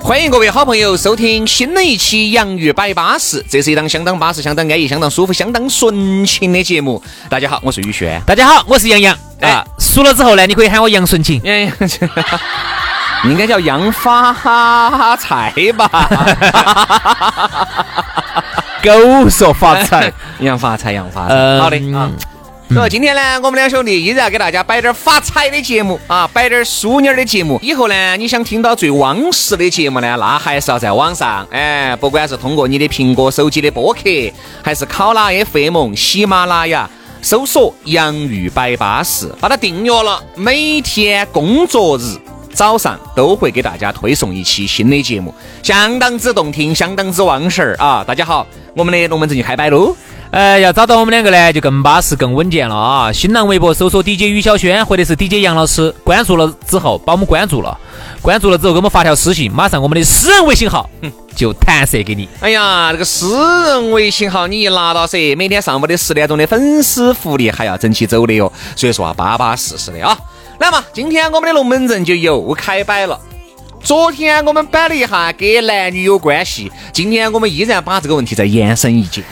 欢迎各位好朋友收听新的一期洋芋摆巴士，这是一档相当巴适、相当安逸、相当舒服、相当纯情的节目。大家好，我是宇轩。大家好，我是杨洋。输了之后呢，你可以喊我杨顺情。你应该叫杨发财吧？狗说发财，杨发财。好的啊。所以今天呢，我们两兄弟依然给大家摆点发财的节目啊，摆点淑女的节目。以后呢，你想听到最汪式的节目呢，那还是要在网上，不管是通过你的苹果手机的播客，还是考拉 FM、 喜马拉雅，搜索洋芋摆巴士，把它订阅了，每天工作日早上都会给大家推送一期新的节目，相当之动听，相当之旺事啊！大家好，我们的龙门阵就开摆喽。要找到我们两个呢，就更巴适、更稳健了啊！新浪微博搜索 DJ 于小轩或者是 DJ 杨老师，关注了之后把我们关注了之后给我们发条私信，马上我们的私人微信号就弹射给你。哎呀，这个私人微信号你一拿到噻，每天上午的10点钟的粉丝福利还要整起走的哟，所以说啊，巴巴适适的啊。那么今天我们的龙门阵就又开摆了。昨天我们摆了一下跟男女有关系，今天我们依然把这个问题再延伸一节。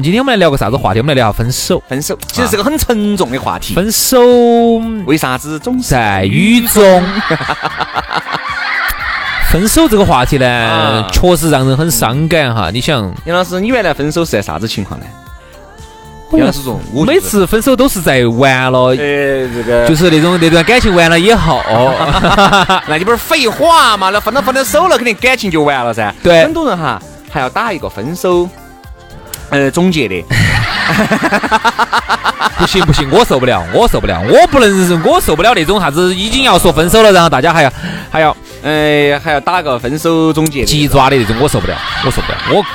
今天我们来聊个啥子话题？我们来聊分手，其实是个很沉重的话题。分手为啥子总在雨中？分手这个话题呢，确实让人很伤感哈。你想，杨老师，你原来分手是在啥子情况呢？每次分手都是在玩了，就是那段感情玩了以后，那你不是废话嘛？那分了手了，肯定感情就玩了噻。对，很多人哈还要打一个分手总结的。不行，我受不了，我受不了那种啥子已经要说分手了，然后大家还要打个分手总结鸡抓的那种，我受不了，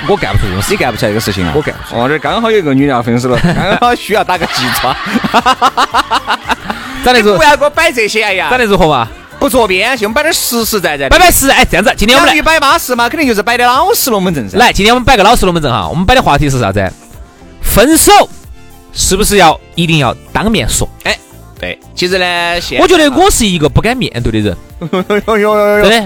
我干不出这种事，你干不起来这个事情啊，我干不出。这刚好有个女的分手了，刚好需要打个鸡抓。你不要给我摆这些，哎呀，长得如何嘛？不着边，我们摆点实实在在。摆实，这样子，今天我们摆巴适嘛，肯定就是摆点老实龙门阵。来，今天我们摆个老实龙门阵哈，我们摆的话题是啥子？分手是不是一定要当面说？对，其实呢，我觉得我是一个不敢面对的人。对，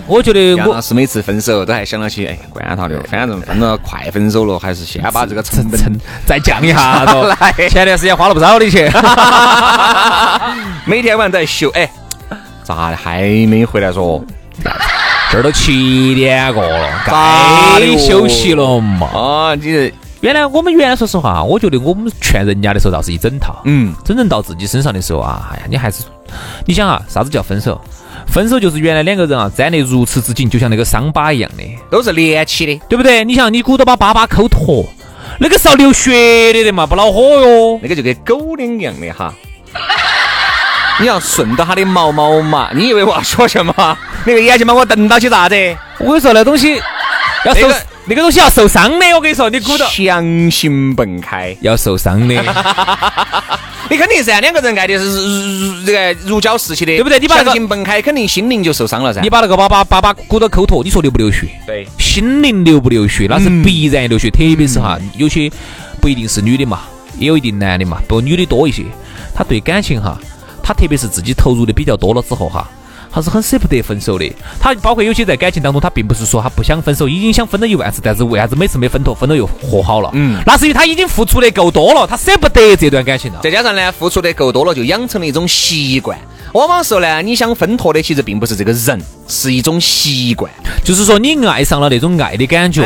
我觉得我是每次分手都还想到去，管他的，反正快分手了，还是先把这个成本再降一下。前段时间花了不少的钱，每天晚上在秀，咋还没回来说？这都7点过了，该休息了嘛？原来我们原来说实话啊，我觉得我们劝人家的时候倒是一整套，真正到自己身上的时候啊，你想啊，啥子叫分手？分手就是原来两个人啊粘得如此之紧，就像那个伤疤一样的，都是连起的，对不对？你想，你骨头把粑粑抠脱，那个是要流血的嘛，不恼火哟，那个就跟狗一样的哈。你要顺到他的毛毛嘛，你以为我要说什么？那个眼睛把我瞪到去咋子？我跟你说，那东西要收。那个东西要受伤的，我跟你说，你鼓捣强行蹦开，要受伤的。你肯定是两个人爱的是这个如胶似漆的，对不对？你把那个强行蹦开，肯定心灵就受伤了噻。你把那个粑粑鼓捣抠脱，你说流不流血？对，心灵流不流血，那是必然流血。特别是哈，有些不一定是女的嘛，也有一定男的嘛，不过女的多一些。她对感情哈，她特别是自己投入的比较多了之后哈。他是很舍不得分手的，他包括有些在感情当中，他并不是说他不想分手，已经想分了1万次，但是为啥子每次没分头，分了又和好了？那是因为他已经付出的够多了，他舍不得这段感情了。再加上呢，付出的够多了，就养成了一种习惯。往往说呢，你想分脱的其实并不是这个人，是一种习惯。就是说，你爱上了那种爱的感觉，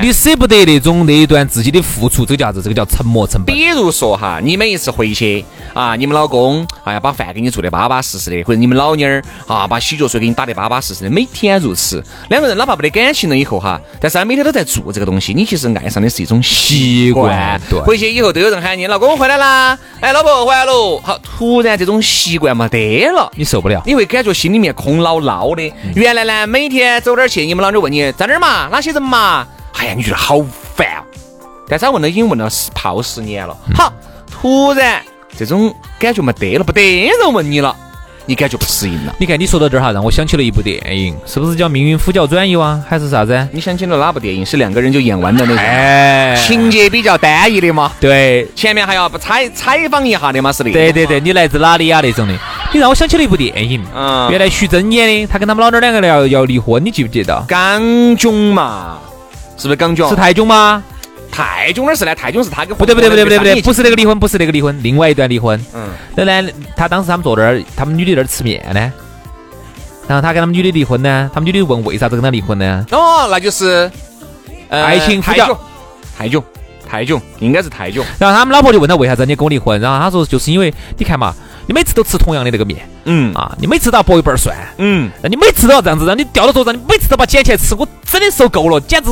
你舍不得那一段自己的付出，这个叫啥子？这个叫沉没成本。比如说哈，你每一次回去啊，你们老公把饭给你做的巴巴适适的，或者你们老妞儿啊。爸洗脚水给你打得巴巴适适的，每天如此。两个人哪怕不得感情了以后哈，但是每天都在做这个东西，你其实爱上的是一种习惯。对，回去以后都有人喊你老公回来啦，哎，老婆回来喽。好，突然这种习惯没得了，你受不了，你会感觉心里面空落落的。原来呢，每天走点去，你们老就问你在哪儿嘛，哪些人嘛，哎呀，你觉得好烦啊。但咱问了已经问了10年了，好，突然这种感觉没得了，不得人问你了。你感觉不适应了。你看你说到这儿哈，让我想起了一部电影，是不是叫《命运呼叫转移》啊？还是啥子？你想起了哪部电影？是2个人就演完的那种，哎，情节比较单一的吗？对，前面还要采访一下的嘛，是的。对对对，你来自哪里啊那种的。你让我想起了一部电影，原来徐峥演的，他跟他们老娘2个人要离婚，你记不记得？港囧嘛，是不是港囧？是台囧吗？泰囧那是来，泰囧是他跟不对，不是那个离婚，另外一段离婚。那呢，他当时他们坐这儿，他们女的在这儿吃面呢，然后他跟他们女的离婚呢，他们女的问为啥子跟他离婚呢？哦，那就是爱情呼叫泰囧，应该是泰囧。然后他们老婆就问他为啥子你跟我离婚，然后他说就是因为你看嘛，你每次都吃同样的这个面，你每次都要剥一瓣蒜，你每次都要这样子，让你掉到桌上，你每次都把捡起来吃，我真的受够了，简直。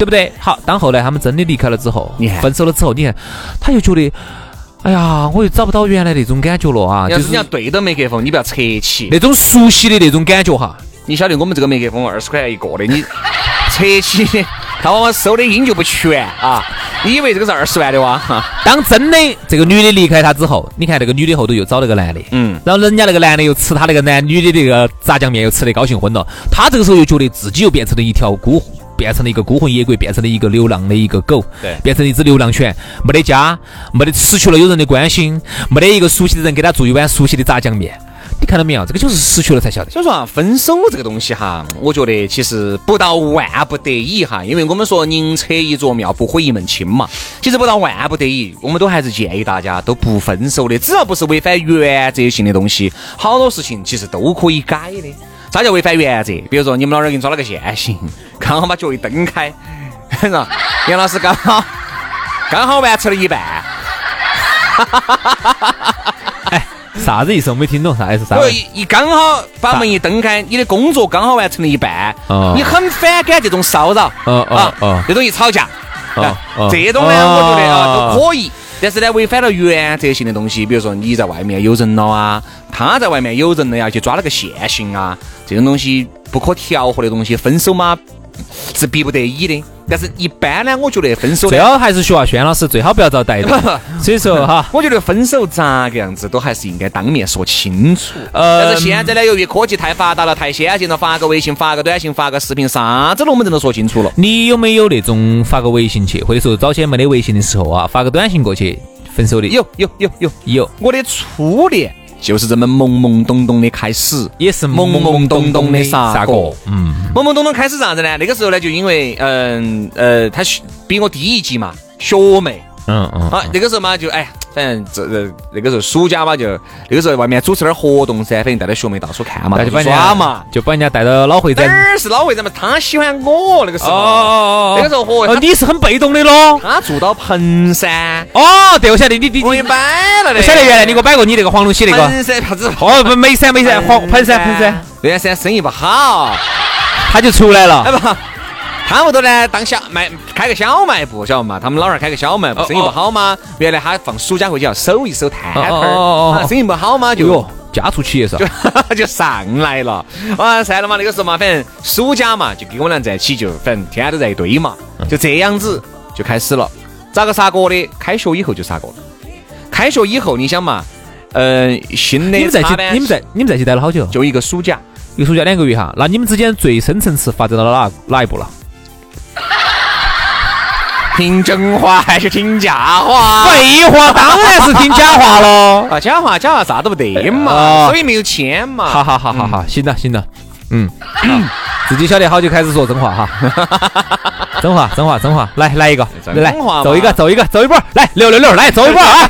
对不对？好，当后来他们真的离开了之后，分手了之后，你看，他又觉得，哎呀，我又找不到原来那种感觉了啊！要是你要对着麦克风，你不要扯起那种熟悉的那种感觉哈。你晓得我们这个麦克风20块一个的，你扯起，他往往收的音就不全啊！你以为这个是20万的哇？当真的这个女的离开他之后，你看这个女的后头又找那个男的，然后人家那个男的又吃他那个女的这个炸酱面，又吃得高兴昏了。他这个时候又觉得自己又变成了一条孤。变成了一个孤魂野鬼，变成了一个流浪的一个狗，变成了一只流浪犬，没得家，没得失去了有人的关心，没得一个熟悉的人给他做一碗熟悉的炸酱面。你看到没有？这个就是失去了才晓得。所以说啊，分手这个东西哈，我觉得其实不到万不得已哈，因为我们说宁拆一座庙，不毁一门亲嘛。其实不到万不得已，我们都还是建议大家都不分手的，只要不是违反原则性的东西，好多事情其实都可以改的。啥叫违反原则？比如说你们老人给你抓了个现行，刚好把脚一蹬开，杨老师刚好完成了一半。哎，啥子意思？我没听懂啥意思。啥？你刚好把门一蹬开，你的工作刚好完成了一半，你很反感这种骚扰啊，这种一吵架，这种呢，我觉得啊都可以。但是呢，违反了原则性的东西，比如说你在外面有人了啊，他在外面有人了呀，去抓了个现行啊，这种东西不可调和的东西，分手嘛是逼不得已的。但是一般呢，我觉得分手最好还是学轩老师，最好不要遭逮到。所以说哈，我觉得分手咋个样子都还是应该当面说清楚。但是现在呢，由于科技太发达了，太先进了，发个微信，发个短信，发个视频，啥子龙门阵都说清楚了。你有没有那种发个微信去，或者说早先没得微信的时候啊，发个短信过去分手的？有。我的初恋就是这么懵懵懂懂的开始，也是懵懵懂懂的啥个？懵懵懂懂开始啥子呢？那个时候呢，就因为他比我第一级嘛，学妹。啊，那个时候嘛，就哎，反正那个时候暑假嘛，就那个时候外面主持点活动噻，反正带着学妹到处看嘛，就耍嘛，就把人家带到老会展。哪是老会展嘛？他喜欢我那个时候。那个时候你是很被动的咯。他住到彭山。哦，对，我晓得你。我也摆了的。我晓得原来你给我摆过你那个黄龙溪那个。彭山啥子？哦，不，没山，彭山。原来山生意不好，他就出来了。哎不。他们都呢，开个小卖部，晓得嘛？他们老二开个小卖部，生意不好嘛。原来他放暑假回去要收一收摊摊儿，生意不好嘛，就家族企业噻，就上来了。哇塞了嘛，那个时候嘛，反正暑假嘛，就跟我俩在一起，就反正天天都在一堆嘛，就这样子就开始了。咋个杀哥的？开学以后就杀哥了。开学以后，你想嘛，新的你们在一起待了好久？就一个暑假，2个月哈。那你们之间最深层次发展到哪一步了？听真话还是听假话？废话，当然是听假话喽！啊，假话啥都不得嘛，所以没有钱嘛。好，行了，自己晓得好就开始说真话哈。真话，来一个，来走一波，来666，来走一波啊！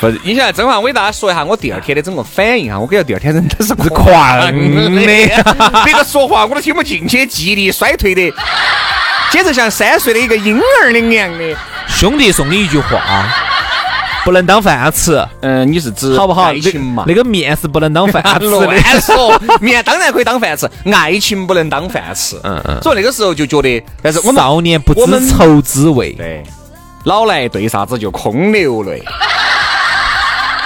不是，你想真话，我给大家说一下我第2天的整个反应哈。我感觉第2天真的是狂的，别个说话我都听不进去，记忆力衰退的。简直像3岁的一个婴儿那样的。兄弟送你一句话，不能当饭吃。你是指好不好？爱情嘛，那个面是不能当饭吃的。乱说，面当然可以当饭吃，爱情不能当饭吃。所以那个时候就觉得，但是我们少年不知愁滋味，对，老来对啥子就空流泪。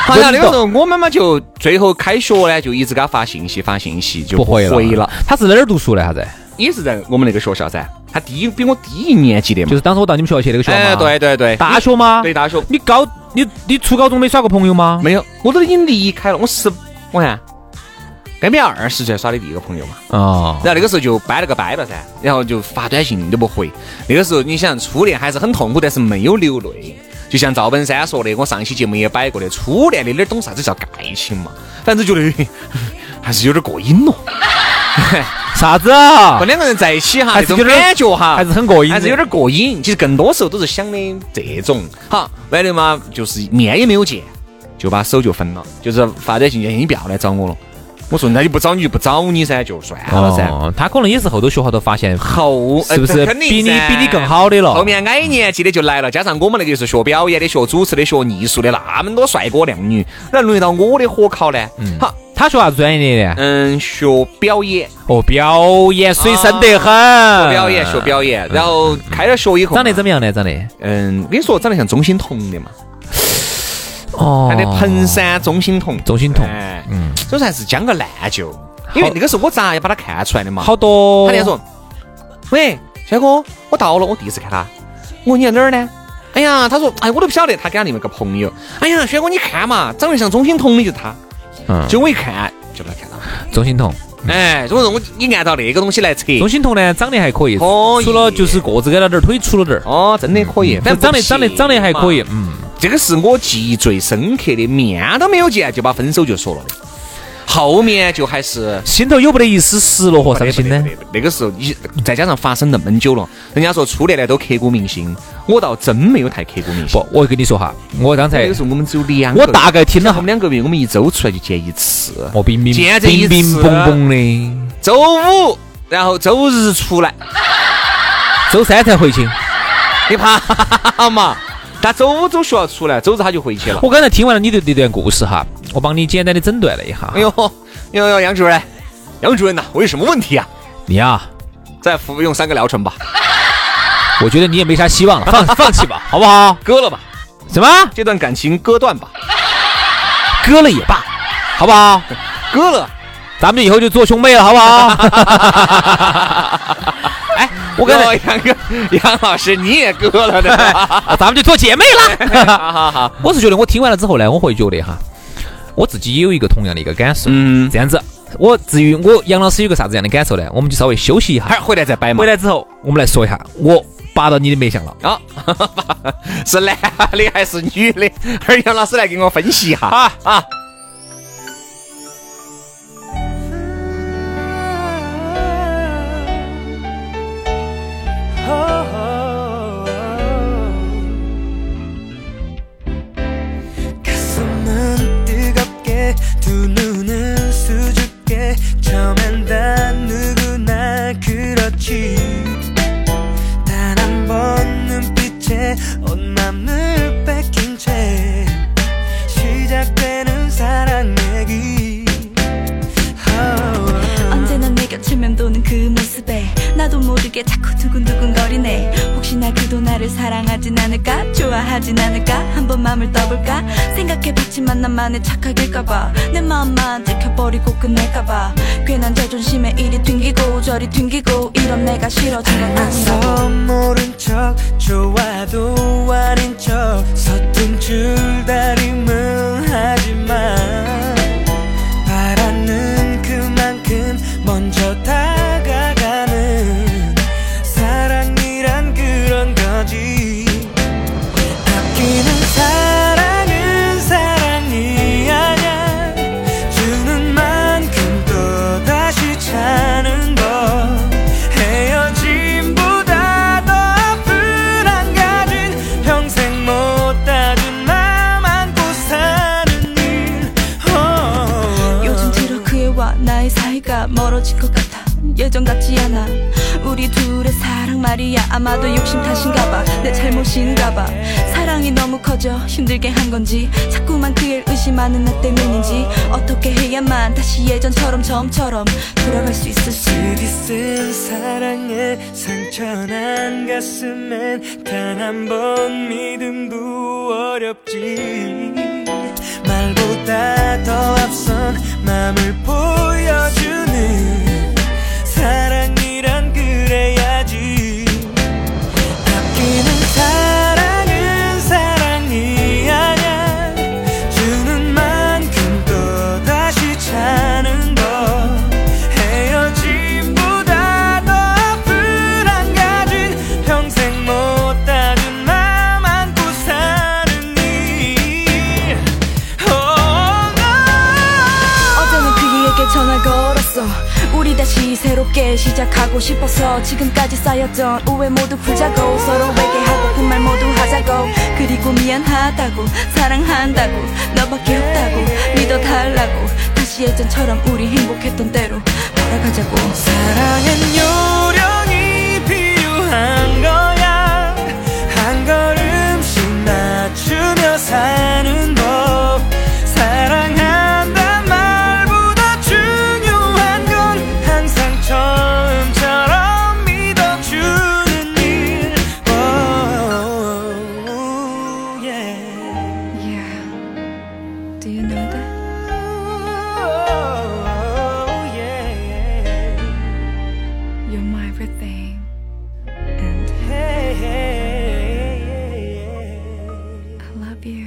好像那个时候我妈妈就最后开学呢，就一直给他发信息，就不回了。他是在哪儿读书呢？他在也是在我们那个学校噻。他比我低一年级的嘛，就是当时我到你们学校去那个学校嘛。哎，对对对，大学吗？对，大学。你初高中没耍过朋友吗？没有，我都已经离开了。我看该没20岁耍的第一个朋友嘛。哦。然后那个时候就掰了个掰了噻，然后就发短信都不回。那个时候你想初恋还是很痛苦，但是没有流泪。就像赵本山说的，我上期节目也摆过的，初恋的哪懂啥子叫爱情嘛，反正觉得还是有点过瘾咯。啥子啊？和两个人在一起哈，还是有点感觉哈，还是很过瘾，还是有点过瘾。其实更多时候都是想的这种。好，完了嘛，就是面也没有见，就把手就分了，就是发短信你不要来找我了。我说那就不找你就不找你噻，就算了噻。他可能也是后头学校都发现后是不是比你更好的了。后面矮年级的就来了，加上我们那个是学表演的、学主持的、学艺术的，那么多帅哥靓女，那轮到我的火烤呢？好，他学啥专业的？学表演。哦，表演水深得很。学表演，然后开了学以后，长得怎么样呢？长得？跟你说，长得像钟欣桐的嘛。哦，他的彭山钟欣桐，所以还是将个烂酒，因为那个时候我咋也把他看出来的嘛。好多，他那天说：“喂，小哥，我到了。”我第一次看他，我说：“你在哪儿呢？”哎呀，他说：“哎，我都不晓得。”他跟他另外一个朋友，哎呀，小哥你看嘛，长得像钟欣桐的就是他。就我一看，就能看到钟欣桐。哎，所以说我一按照那个东西来测，钟欣桐呢长得还可以，除了就是个子给他点腿粗了点儿。哦，真的可以，但长得还可以，这个是我记忆最深刻的，面都没有见就把分手就说了的，后面就还是心头有不得一丝失落和伤心呢。那个时候再加上发生那么久了，人家说初恋呢都刻骨铭心，我倒真没有太刻骨铭心。不，我跟你说哈，我刚才那个时候我们只有2个，我大概听了他们2个月，我们一周出来就见一次，我见这一次，冰冰蹦蹦的，周5然后周日出来，周3才回去，你怕嘛？他周5周学校出来，周日他就回去了。我刚才听完了你的这段故事哈，我帮你简单的诊断了一下。哎呦，杨主任呐，我有什么问题啊？你啊，再服用3个疗程吧。我觉得你也没啥希望了，放弃吧，好不好？割了吧？什么？这段感情割断吧？割了也罢，好不好？割了，咱们以后就做兄妹了，好不好？我跟杨老师，你也割了的，咱们就做姐妹了。好，我是觉得我听完了之后呢，我会觉得哈，我自己也有一个同样的一个感受。这样子，至于我杨老师有个啥子样的感受呢？我们就稍微休息一下，回来再掰嘛。回来之后，我们来说一下，我拔到你的脉象了啊，是男的还是女的？而杨老师来给我分析一下啊。나만의 착각일까봐 내 마음만 지켜버리고 끝낼까봐 괜한 자존심에 이리 튕기고 저리 튕기고 이런 내가 싫어진 건 아니라고 모른 척 좋아도 아닌 척 서툰 줄다림은 하지마 바라는 그만큼 먼저 다가가는 사랑이란 그런 거지 아끼는 사랑 멀어질 것 같아 예전 같지 않아 우리 둘의 사랑 말이야. 아마도 욕심 탓인가봐. 내 잘못인가봐. 사랑이 너무 커져 힘들게 한 건지 자꾸만 그를 의심하는 나 때문인지 어떻게 해야만 다시 예전처럼 처음처럼 돌아갈 수 있을지. 쓰디쓴 사랑에 상처난 가슴엔 단 한 번 믿음도 어렵지. 말보다 더 앞선 맘을 보여주는 사랑이란 그래야지. 아끼는 사랑은 사랑이 아냐. 주는 만큼 또 다시 차는 거. 헤어짐보다 더 아픈 안 가진 평생 못 다준 맘 안고 사는 일. Oh no. 어제는 그이에게 전화 걸었어. 우리 다시 새롭게 시작하고 싶어서 지금까지 쌓였던 오해 모두 풀자고 서로 회개하고픈 말 모두 하자고. 그리고 미안하다고 사랑한다고 너밖에 없다고 믿어달라고 다시 예전처럼 우리 행복했던 대로 돌아가자고. 사랑엔 요령이 필요한 거야. 한 걸음씩 낮추며 사는 법. 사랑 처음처럼 믿어주는 일. Oh, yeah. Yeah. Do you know that? Oh, yeah. You're my everything. And hey, hey, hey, hey, hey. I love you.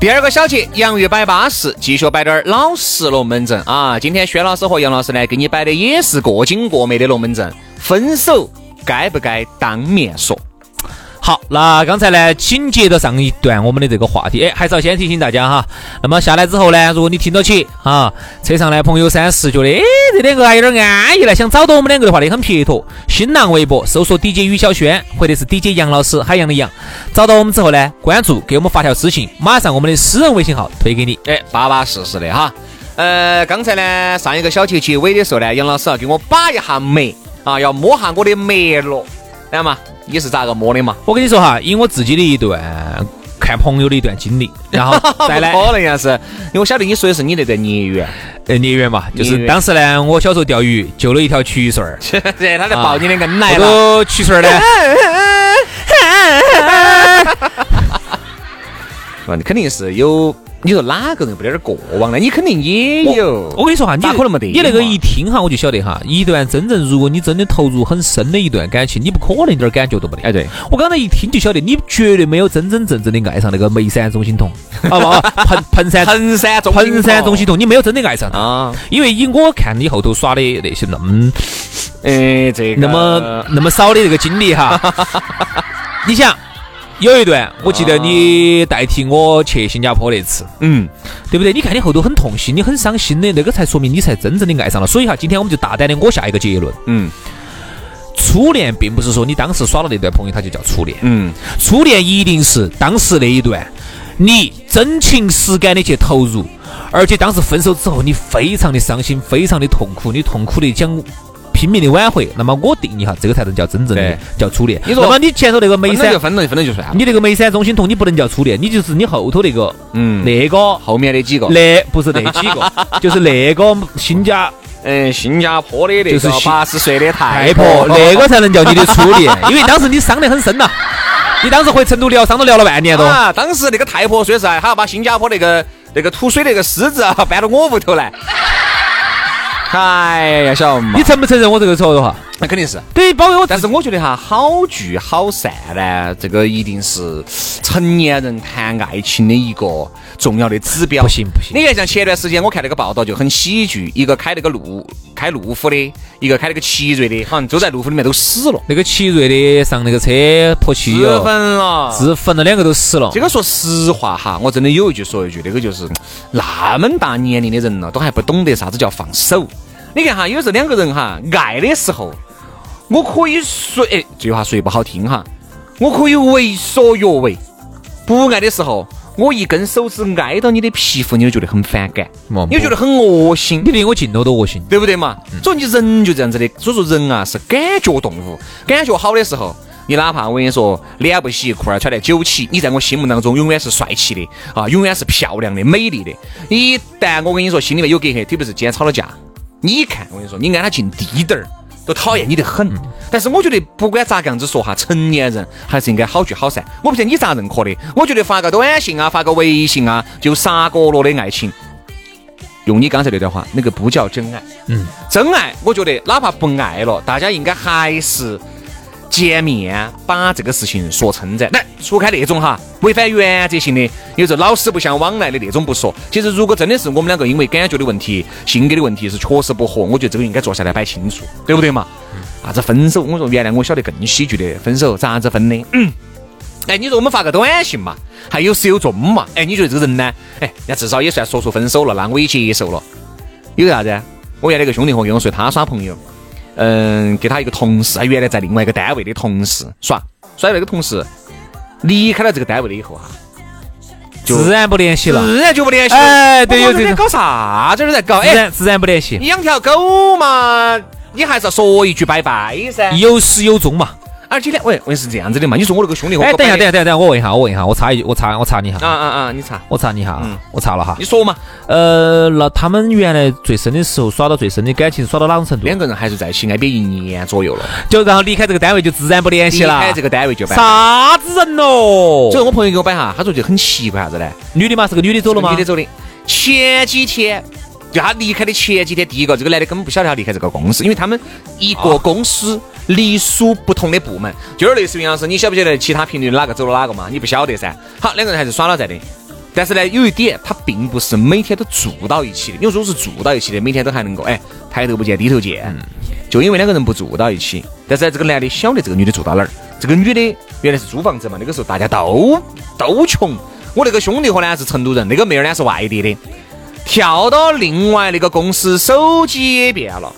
第二个小节，洋芋摆巴士，继续摆点老实龙门阵啊！今天薛老师和杨老师呢，给你摆的也是过经过美的龙门阵。分手该不该当面说？好，那刚才呢，紧接着上一段我们的这个话题，哎，还是要先提醒大家哈。那么下来之后呢，如果你听到起啊，车上呢朋友三四觉得，哎，这两个还有点安逸了，想找到我们两个的话呢，很撇脱。新浪微博搜索 DJ 于小轩或者是 DJ 杨老师，海洋的杨，找到我们之后呢，关注，给我们发条私信，马上我们的私人微信号推给你，哎，巴巴适适的哈。刚才呢，上一个小节结尾的时候呢，杨老师要给我把一下眉啊，要摸下我的眉了，来嘛。你是咋个摸的嘛？我跟你说哈，因为我自己的一段看朋友的一段经历，然后再来，可能也是因为我晓得你说的是你那段孽缘，孽缘嘛，就是当时呢，我小时候钓鱼救了一条蛐蛐儿，对，他在抱你那个奶了，我蛐蛐儿呢，你肯定是有。你说哪个人不得点过往呢？你肯定也有。我跟你说哈，你可能没得。你那个一听哈，我就晓得哈，一段真正如果你真的投入很深的一段感情，你不可能一点感觉都没得。哎，对，我刚才一听就晓得，你绝对没有真真正正的爱上那个眉山钟欣桐，啊不，彭山钟欣桐，你没有真的爱上他啊。因为以我看你后头耍的那些那么少的这个经历哈，你想。有一段我记得你代替我去新加坡那次，嗯，对不对？你看你后头很痛心，你很伤心的，那个才说明你才真正的爱上了。所以哈，今天我们就大胆的我下一个结论，嗯，初恋并不是说你当时耍了那段朋友他就叫初恋，嗯，初恋一定是当时那一段你真情实感的去投入，而且当时分手之后你非常的伤心，非常的痛苦，你痛苦的讲。拼命的挽回，那么我定义哈，这个才能叫真正的叫初恋。那么你前头那个眉山，分了就算了。你那个眉山钟欣桐，你不能叫初恋，你就是你后头那个，那个后面那几个，那不是那几个，就是那个新加坡的那个80岁的太婆，那个才能叫你的初恋，因为当时你伤得很深呐。你当时回成都疗伤都聊了半年多啊！当时那个太婆说是还要把新加坡那个土水那个狮子啊搬到我屋头来。哎呀，小妹，你承不承认我这个错的话？那肯定是对，包括我。但是我觉得哈，好聚好散呢，这个一定是成年人谈爱情的一个重要的指标。不行不行，你看像前段时间我看那个报道就很喜剧，一个开那个路虎的，一个开那个奇瑞的，好像都在路虎里面都死了。那个奇瑞的上那个车泼汽油，自焚了，两个都死了。这个说实话哈，我真的有一句说一句，这个就是那么大年龄的人了，都还不懂得啥子叫放手。你看哈，有时候两个人哈爱的时候。我可以说，哎，这句话说也不好听哈。我可以为所欲为，不爱的时候，我一根手指挨到你的皮肤，你就觉得很反感，你就觉得很恶心，你连我镜头都恶心，对不对嘛？所以你人就这样子的，所以说人啊是感觉动物，感觉好的时候。你哪怕我跟你说脸不洗裤儿穿得九七，你在我心目当中永远是帅气的啊，永远是漂亮的、美丽的。一旦我跟你说心里面有隔阂，特别是今天吵了架，你看我跟你说，你挨他近低点儿。都讨厌你得很，但是我觉得不管咋个样子说哈，成年人还是应该好聚好散。我不晓得你咋认可的，我觉得发个短信啊，发个微信啊，就杀锅罗的爱情，用你刚才那段话，那个不叫真爱。真爱，我觉得哪怕不爱了，大家应该还是见面把这个事情说称赞。但除开那种哈违反原则性的，有时候老死不相往来的那种不说。其实如果真的是我们两个因为感觉的问题、性格的问题是确实不合，我觉得这个应该坐下来摆清楚，对不对嘛？啥子分手？我说原来我晓得更喜剧的分手咋子分的？哎，你说我们发个短信嘛，还有始有终嘛？哎，你觉得这个人呢？哎，那至少也算说出分手了，那我也接受了。有啥子？我原来一个兄弟伙跟我说，他耍朋友。给他一个同事，他原来在另外一个单位的同事耍那个同事离开了这个单位了以后哈，就自然就不联系了。哎，对，有点搞啥？这是在搞自然不联系。养条狗嘛，你还是要说一句拜拜噻，有始有终嘛。而且呢，喂是这样子的嘛，你说我那个兄弟伙，哎，等一下，我问一下，我查你一下。我查了哈。你说嘛？那他们原来最深的时候，耍到最深的感情，耍到哪种程度？两个人还是在一起挨别一年左右了，就然后离开这个单位就自然不联系了。离开这个单位就啥子人喽？所以我朋友给我摆哈，他说就很奇怪啥子嘞？女的嘛，是个女的走了吗？女的走的。前几天。就他离开的前几天，第一个这个男的根本不晓得他离开这个公司，因为他们一个公司隶属不同的部门，就是类似于像是你晓不晓得其他频率哪个走了哪个嘛，你不晓得噻。好，两个人还是耍了在的，但是呢，有一点他并不是每天都住到一起的，有时候是住到一起的，每天都还能够抬头不见低头见，就因为两个人不住到一起，但是这个男的晓得这个女的住到哪儿，这个女的原来是租房子嘛，那个时候大家都穷，我那个兄弟伙呢是成都人，那个妹儿呢是外地的。跳到另外那个公司，手机也变了，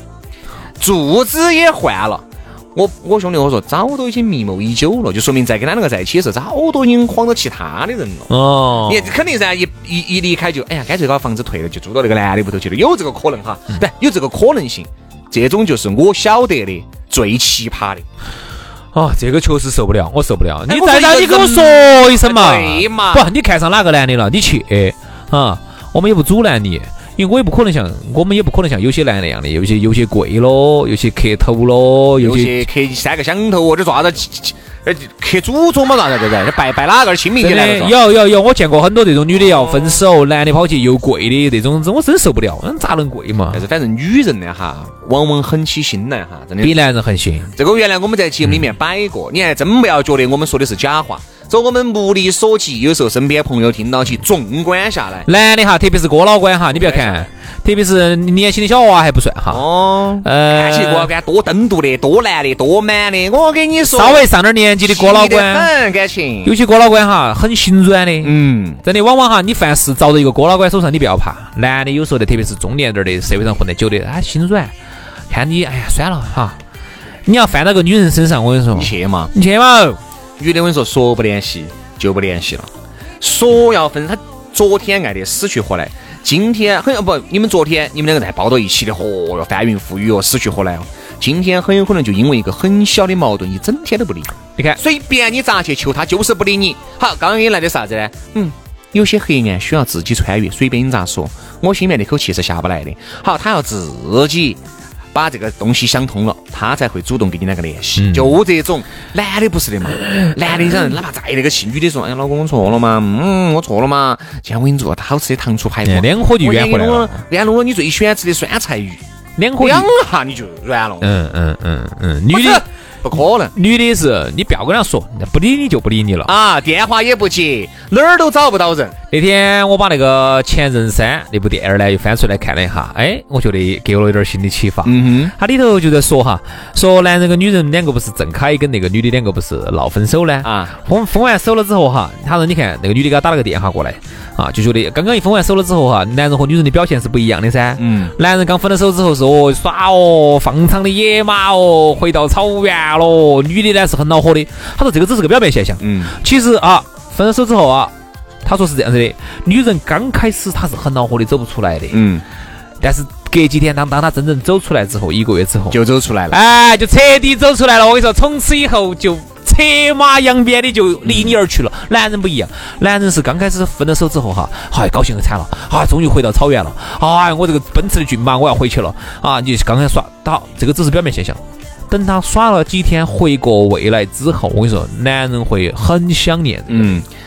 住址也换了。我兄弟我说，早都已经密谋已久了，就说明在跟他那个在一起的时候，早都已经晃到其他的人了。你肯定噻，一离开就，哎呀，干脆把房子退了，就住到那个男的屋头去了，有这个可能哈，对，有这个可能性。这种就是我晓得的最奇葩的。这个确实受不了，我受不了。你再让你跟我说一声嘛，对嘛？不，你看上哪个男的了？你去啊。我们也不阻拦你，因为我们也不可能像有些男那样的，有些跪咯，有些磕头咯，有些磕三个响头，或者抓着磕祖宗嘛，啥子的，拜哪个清明节来了？有，我见过很多这种女的要分手，男的跑去又跪的这种，我真受不了，咋能跪嘛？但是反正女人呢哈，往往狠起心来哈，真的比男人狠心。这个原来我们在节目里面摆过，你还真不要觉得我们说的是假话。所以我们目力所及，有时候身边朋友听到起，纵观下来，男的哈，特别是哥老倌哈，你不要看，特别是年轻的小娃还不算哈。看起哥老倌多登度的，多男的，多满的，我跟你说，稍微上点年纪的哥老倌，感情，有些哥老倌哈，很心软的。真的，往往哈，你凡是遭到一个哥老倌手上，你不要怕。男的有时候的，特别是中年点的，社会上混得久的，他心软，看你，哎呀，算了哈。你要犯到个女人身上，我跟你说，你去嘛。女的我跟你说，说不联系就不联系了，说要分，他昨天爱的死去活来，今天你们两个还抱到一起的，翻云覆雨死去活来，今天很有可能就因为一个很小的矛盾，一整天都不理。你看，随便你咋去求他，就是不理你。好，刚刚给你来的啥子呢？有些黑暗需要自己穿越，随便你咋说，我心里面那口气是下不来的。好，他要自己。把这个东西想通了，他才会主动跟你两个联系。就这种男的不是的嘛，男的让哪怕再那个气，女的说：“哎，老公，我错了嘛，我错了嘛。”今天我给你做好吃的糖醋排骨，两口就圆回来了。然后你最喜欢吃的酸菜鱼，两下你就软了。女的不可能，女的是你不要跟她说，不理你就不理你了啊，电话也不接，哪儿都找不到人。那天我把那个《前任3》那部电影呢又翻出来看了一下，哎，我觉得给我一点新的启发。他里头就在说哈，说男人跟女人两个不是郑恺跟那个女的两个不是闹分手呢啊，分完手了之后哈，他说你看那个女的给他打了个电话过来啊，就觉得刚刚一分完手了之后哈，男人和女人的表现是不一样的噻。男人刚分了手之后是哦耍哦放场的野马哦，回到草原喽，女的呢是很恼火的。他说这个只是个表面现象。其实啊，分了手之后啊，他说是这样子的，女人刚开始她是很恼火的，走不出来的。但是隔几天当她真正走出来之后，1个月之后就走出来了，哎，就彻底走出来了。我跟你说，从此以后就车马扬鞭的就离你而去了。男人不一样，男人是刚开始分了手之后哈，哎，高兴得惨了啊，终于回到草原了啊，我这个奔驰的骏马我要回去了啊，你刚才耍到这个只是表面现象。等他耍了几天回过未来之后，我跟你说，男人会很想念。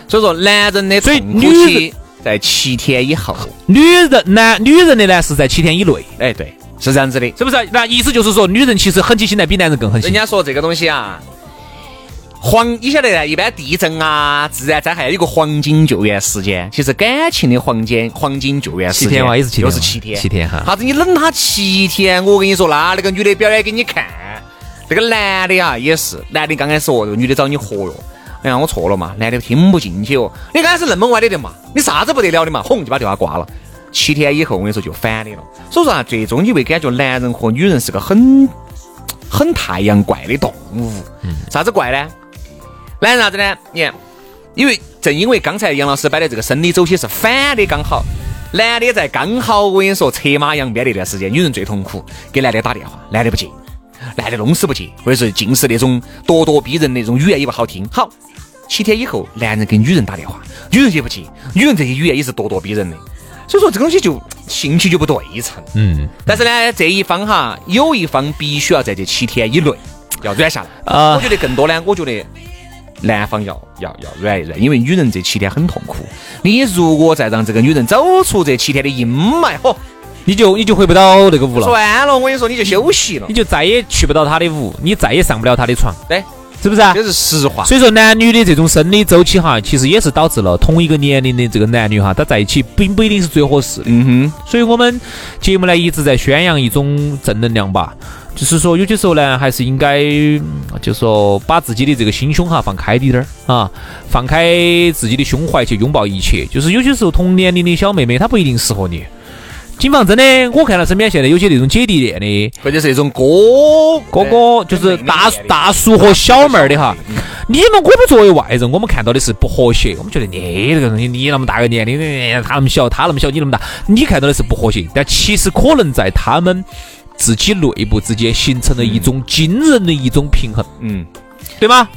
所以说男人的痛苦期在7天以后，女人的呢是在7天以内。哎，对，是这样子的，是不是？那意思就是说，女人其实狠起心来比男人更狠。人家说这个东西啊，你晓得一般地震啊、自然灾害有个黄金救援时间，其实感情的黄金救援时间7天嘛，也是7天，又是7天，7天哈。啥子？你冷他7天，我跟你说那个女的表演给你看。这个男的啊也是，男的刚开始哦，这个女的找你合哟，哎呀我错了嘛，男的听不进去哦，你刚开始那么歪的嘛，你啥子不得了的嘛，轰就把电话挂了。7天以后我跟你说就反的了。所以说啊，最终你会感觉男人和女人是个很太阳怪的动物。啥子怪呢？男人啥子呢？因为刚才杨老师摆的这个生理周期是反的，刚好男的在刚好我跟你说车马扬鞭的那段时间，女人最痛苦，给男的打电话，男的不接。男的弄死不接，或者是尽是那种咄咄逼人那种语言也不好听。好，7天以后，男人给女人打电话，女人也不接，女人这些语言也是咄咄逼人的。所以说这个东西就兴趣就不对称。但是呢，这一方哈，有一方必须要在这7天以内要软下来。我觉得更多呢，我觉得男方要软一软，因为女人这7天很痛苦。你如果再让这个女人走出这7天的阴霾，嚯！你就回不到那个屋了，算了，我跟你说，你就休息了，你就再也去不到他的屋，你再也上不了他的床，对，是不是啊？这是实话。所以说，男女的这种生理周期哈，其实也是导致了同一个年龄的这个男女哈，他在一起并不一定是最合适的。所以我们节目呢一直在宣扬一种正能量吧，就是说有些时候呢，还是应该就是说把自己的这个心胸哈放开一点啊，放开自己的胸怀去拥抱一切。就是有些时候同年龄的小妹妹她不一定适合你。警方真的，我看到身边现在有些那种姐弟恋的，或者是那种哥哥，就是大叔和小妹儿的哈。你们我们作为外人，我们看到的是不和谐，我们觉得你这个东西，你那么大个年龄，他那么小，你那么大，你看到的是不和谐，但其实可能在他们自己内部之间形成了一种惊人的一种平衡，对吗？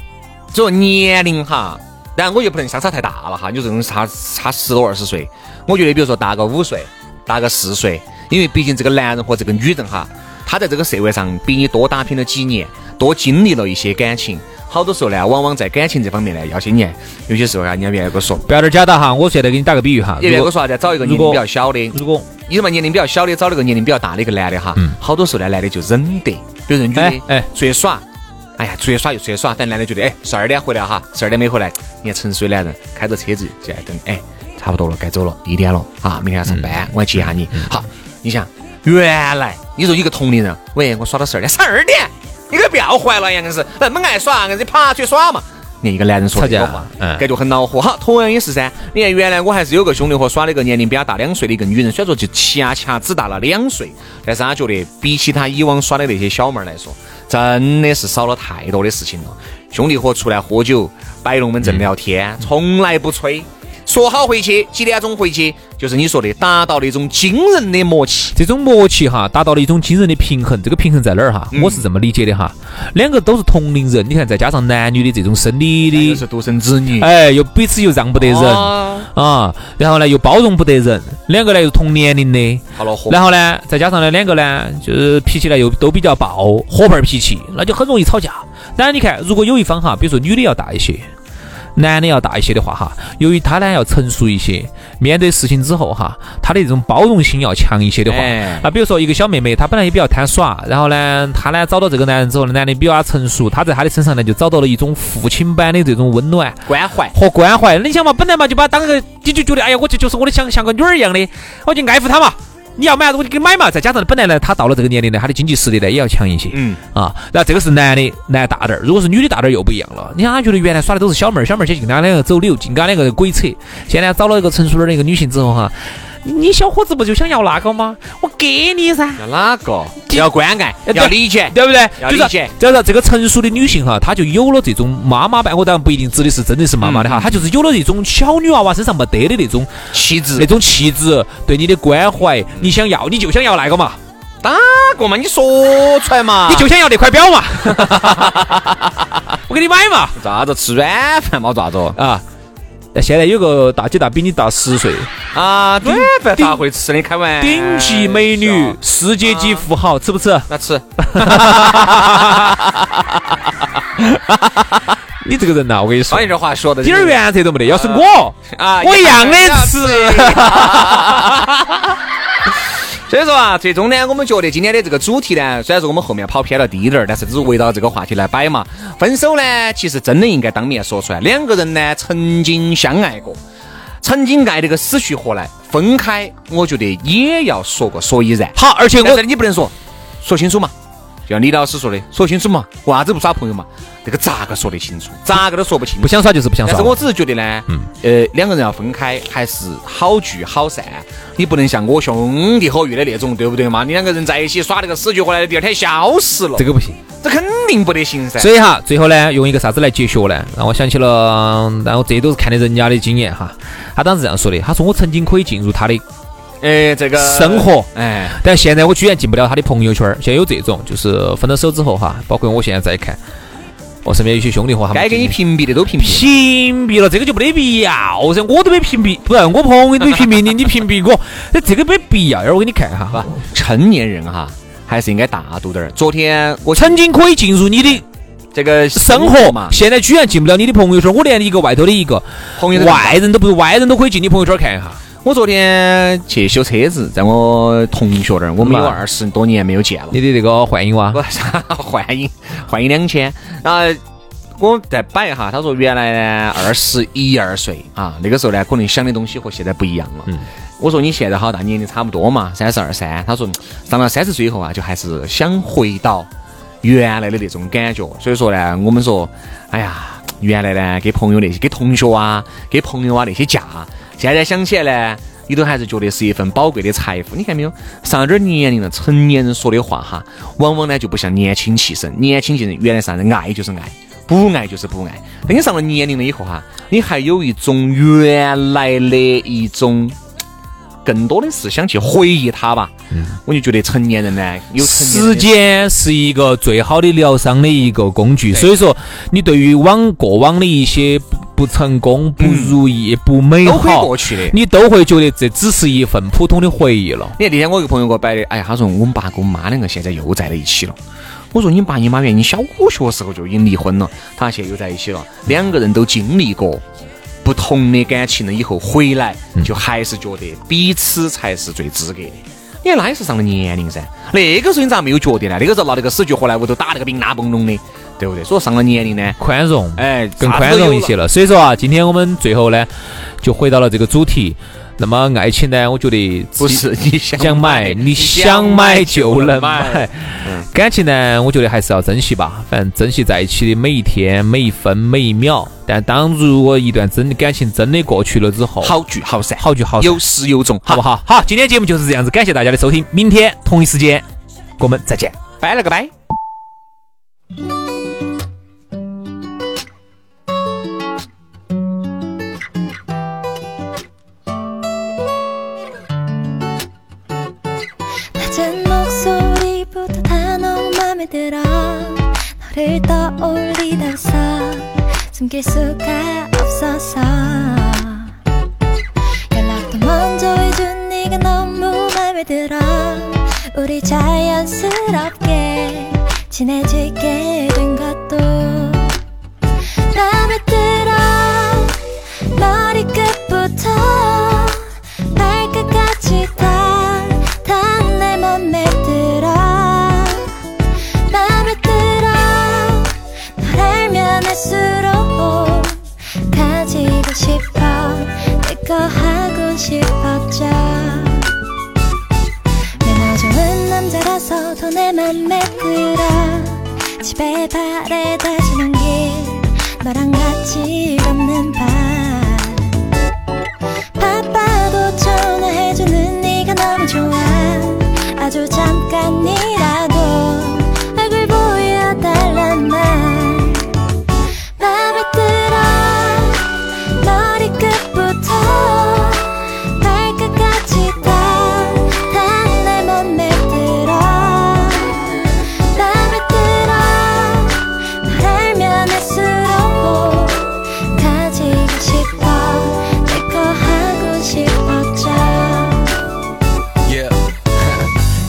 这年龄哈，但我也不能相差太大了哈，你就这种差10多20岁，我觉得比如说大个5岁。大个4岁，因为毕竟这个男人和这个女人哈，他在这个社会上比你多打拼了几年，多经历了一些感情，好多时候呢，往往在感情这方面呢，要些年，有些时候啊，人家别个说，不要点假的哈，我现在给你打个比喻哈，别个说再找一个年龄比较小的，如果你什么年龄比较小的，找了个年龄比较大的一个男的哈，好多时候呢，男的就忍得，比如人女的出去耍，哎呀，出去耍，但男的觉得12点回来哈，12点没回来，你看成熟男人开着车子就在等，差不多了，该走了，1点了啊！明天要上班，我要接下你。好，你想，原来你说一个同龄人，喂，我耍到12点，你可不要坏了呀！硬是那么爱耍，硬是爬去耍嘛。你一个男人说这个话，感觉很恼火。好，同样也是噻。你看，原来我还是有个兄弟伙耍了一个年龄比他大2岁的一个女人，虽然说就恰恰只大了2岁，但是他觉得比起他以往耍的那些小妹来说，真的是少了太多的事情了。兄弟伙出来喝酒、摆龙门阵、聊天，从来不吹。说好回去几点钟回去，就是你说的达到了一种惊人的默契，这种默契哈达到了一种惊人的平衡。这个平衡在哪儿哈？我是这么理解的哈，两个都是同龄人，你看再加上男女的这种生理的，又是独生子女，又彼此又让不得人啊，然后呢又包容不得人，两个呢又同年龄的，然后呢再加上呢两个呢就是脾气呢又都比较暴，火盆脾气，那就很容易吵架。当然你看，如果有一方哈，比如说女的要大一些，男的要大一些的话哈，由于他呢要成熟一些，面对事情之后哈，他的这种包容性要强一些的话，那比如说一个小妹妹，她本来也比较贪耍，然后呢，她呢找到这个男人之后，男的比较成熟，她在她的身上呢就找到了一种父亲般的这种温暖、关怀和关怀。你想嘛，本来嘛就把当个，你就觉得哎呀，我就是我的像个女儿一样的，我就爱护她嘛。你要买我就给你买嘛，再加上本来呢，他到了这个年龄呢，他的经济实力呢也要强一些，那这个是男的大点儿，如果是女的大点儿又不一样了。你看他觉得原来耍的都是小妹儿，先跟他两个走溜，跟他两个鬼扯，现在找了一个成熟的那个女性之后哈，你小伙子不就想要那个吗？我给你噻。要哪个？要关爱，要理解，对不对？要理解。就是这个成熟的女性哈，她就有了这种妈妈般，我当然不一定指的是真的是妈妈的哈，她就是有了这种小女娃娃身上没得的那种气质，那种气质对你的关怀，你想要你就想要那个嘛，哪个嘛？你说出来嘛？你就想要那块表嘛？我给你买嘛？咋子吃软饭嘛？咋子啊？现在有个大姐大比你大10岁啊，对，大会吃，你开玩笑，顶级美女，世界级富豪，吃不吃？那吃。你这个人呐，我跟你说，把你这话说的，一点原则都没得。要是我啊，我一样的吃。所以说啊，最终呢，我们觉得今天的这个主题呢，虽然说我们后面跑偏了一点儿，但是只是围绕这个话题来摆嘛。分手呢，其实真的应该当面说出来，两个人呢曾经相爱过，曾经爱这个死去活来，分开我觉得也要说个所以然。好，而且我你不能说清楚嘛，就像李老师说的，说清楚嘛，为啥子不耍朋友嘛？这个咋个说得清楚？咋个都说不清楚。不想耍就是不想耍。但是我只是觉得呢，两个人要分开还是好聚好散。你不能像我兄弟伙遇的那种，对不对嘛？你两个人在一起耍那个死去活来的，第二天消失了，这个不行，这肯定不得行噻。所以哈，最后呢，用一个啥子来解决呢？让我想起了，然后这都是看的人家的经验哈。他当时这样说的，他说我曾经可以进入他的，这个生活，但现在我居然进不了他的朋友圈。现在有这种，就是分了手之后哈，包括我现在在看。我身边有些兄弟伙，该给你屏蔽的都屏蔽了，这个就没得必要。我都没屏蔽，不然我朋友都屏蔽你，你屏蔽我，这个没必要。我给你看哈，成年人哈，还是应该大度点儿。昨天我曾经可以进入你的这个生活嘛，现在居然进不了你的朋友圈。我连一个外头的一个朋友外人都不是，外人都可以进你朋友圈看一下。我昨天去修车子，在我同学那儿，我们有20多年没有见了。你的这个幻影哇？不是幻影2000啊！我再摆哈，他说原来呢21、22岁啊，那个时候呢可能想的东西和现在不一样了。我说你现在好大年龄差不多嘛，32、33。他说上了30岁以后啊，就还是想回到原来的那种感觉。所以说呢，我们说，哎呀，原来呢给朋友那些、给同学啊、给朋友啊那些假。现在想起来呢，你都还是觉得是一份宝贵的财富。你看没有，上了点年龄了，成年人说的话哈，往往呢就不像年轻气盛。年轻气盛原来啥人爱就是爱，不爱就是不爱。等你上了年龄了以后哈，你还有一种原来的一种，更多的是想去回忆它吧。我就觉得成年人呢，时间是一个最好的疗伤的一个工具。所以说，你对于过往的一些不成功、不如意、不美好，你都会觉得这只是一份普通的回忆了。你看那天我一个朋友给我摆的，哎呀，他说我们爸跟我妈两个现在又在了一起了。我说你爸你妈原来小学时候就已经离婚了，他现在又在一起了，两个人都经历过不同的感情了以后回来，就还是觉得彼此才是最资格的。你看那也是上了年龄噻，那个时候你咋没有觉得呢？那个时候拿那个死去活来屋头打那个冰拉崩咚的，对不对？所以上了年龄呢，宽容，更宽容一些了。所以说啊，今天我们最后呢，就回到了这个主题。那么爱情呢，我觉得不是你想买，你想买就能买。感情呢，我觉得还是要珍惜吧，反正珍惜在一起的每一天、每一分、每一秒。但当如果一段真的感情真的过去了之后，好聚好散，好聚好散，有始有终，好不好？好，今天节目就是这样子，感谢大家的收听，明天同一时间我们再见，拜了个拜。너를 떠올리다서 숨길 수가 없어서 연락도 먼저 해준 네가 너무 맘에 들어 우리 자연스럽게 친해지게 된 것도 맘에 들어 벗어도 내 맘에 들어 집에 발에 다시는 길 너랑 같이 걷는 밤 바빠도 전화해주는 네가 너무 좋아 아주 잠깐이라도 얼굴 보여달란 말 맘에 들어 머리끝부터 발끝까지 다내 맘에 들어 맘에 들어 널 알면 할수록 가지고 싶어 내 거 하고 싶었죠 yeah.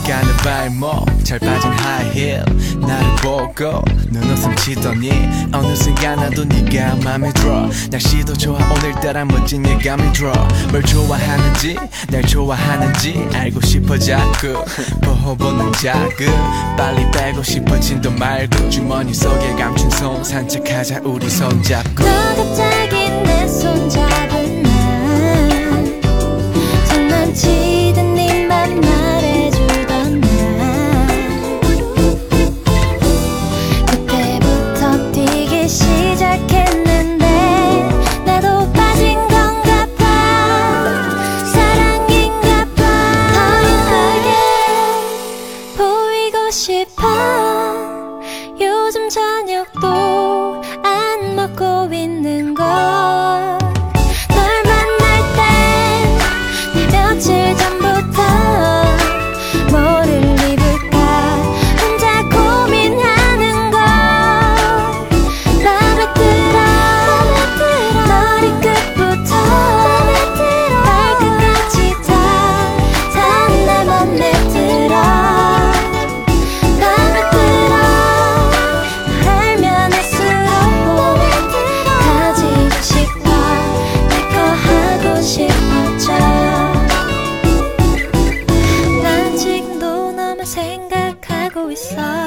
가는 발목 잘 빠진 하이힐 나를 보고 눈웃음 치더니 어느 순간 나도 네가 맘에 들어 날씨도 좋아 오늘따라 멋진 예감이 들어 뭘 좋아하는지 날 좋아하는지 알고 싶어 자꾸 보호보는 자극 빨리 빼고 싶어 진도 말고 주머니 속에 감춘 손 산책하자 우리 손잡고 너 갑자기 내 손잡은 날 장난치던 네 맘 말해주던 날 시작했는데 나도 빠진 건가 봐 사랑인가 봐 더 이쁘게 보이고 싶어 요즘 저녁도 안 먹고 있는 걸 널 만날 땐 며칠 전부터 뭐를 생각하고 있어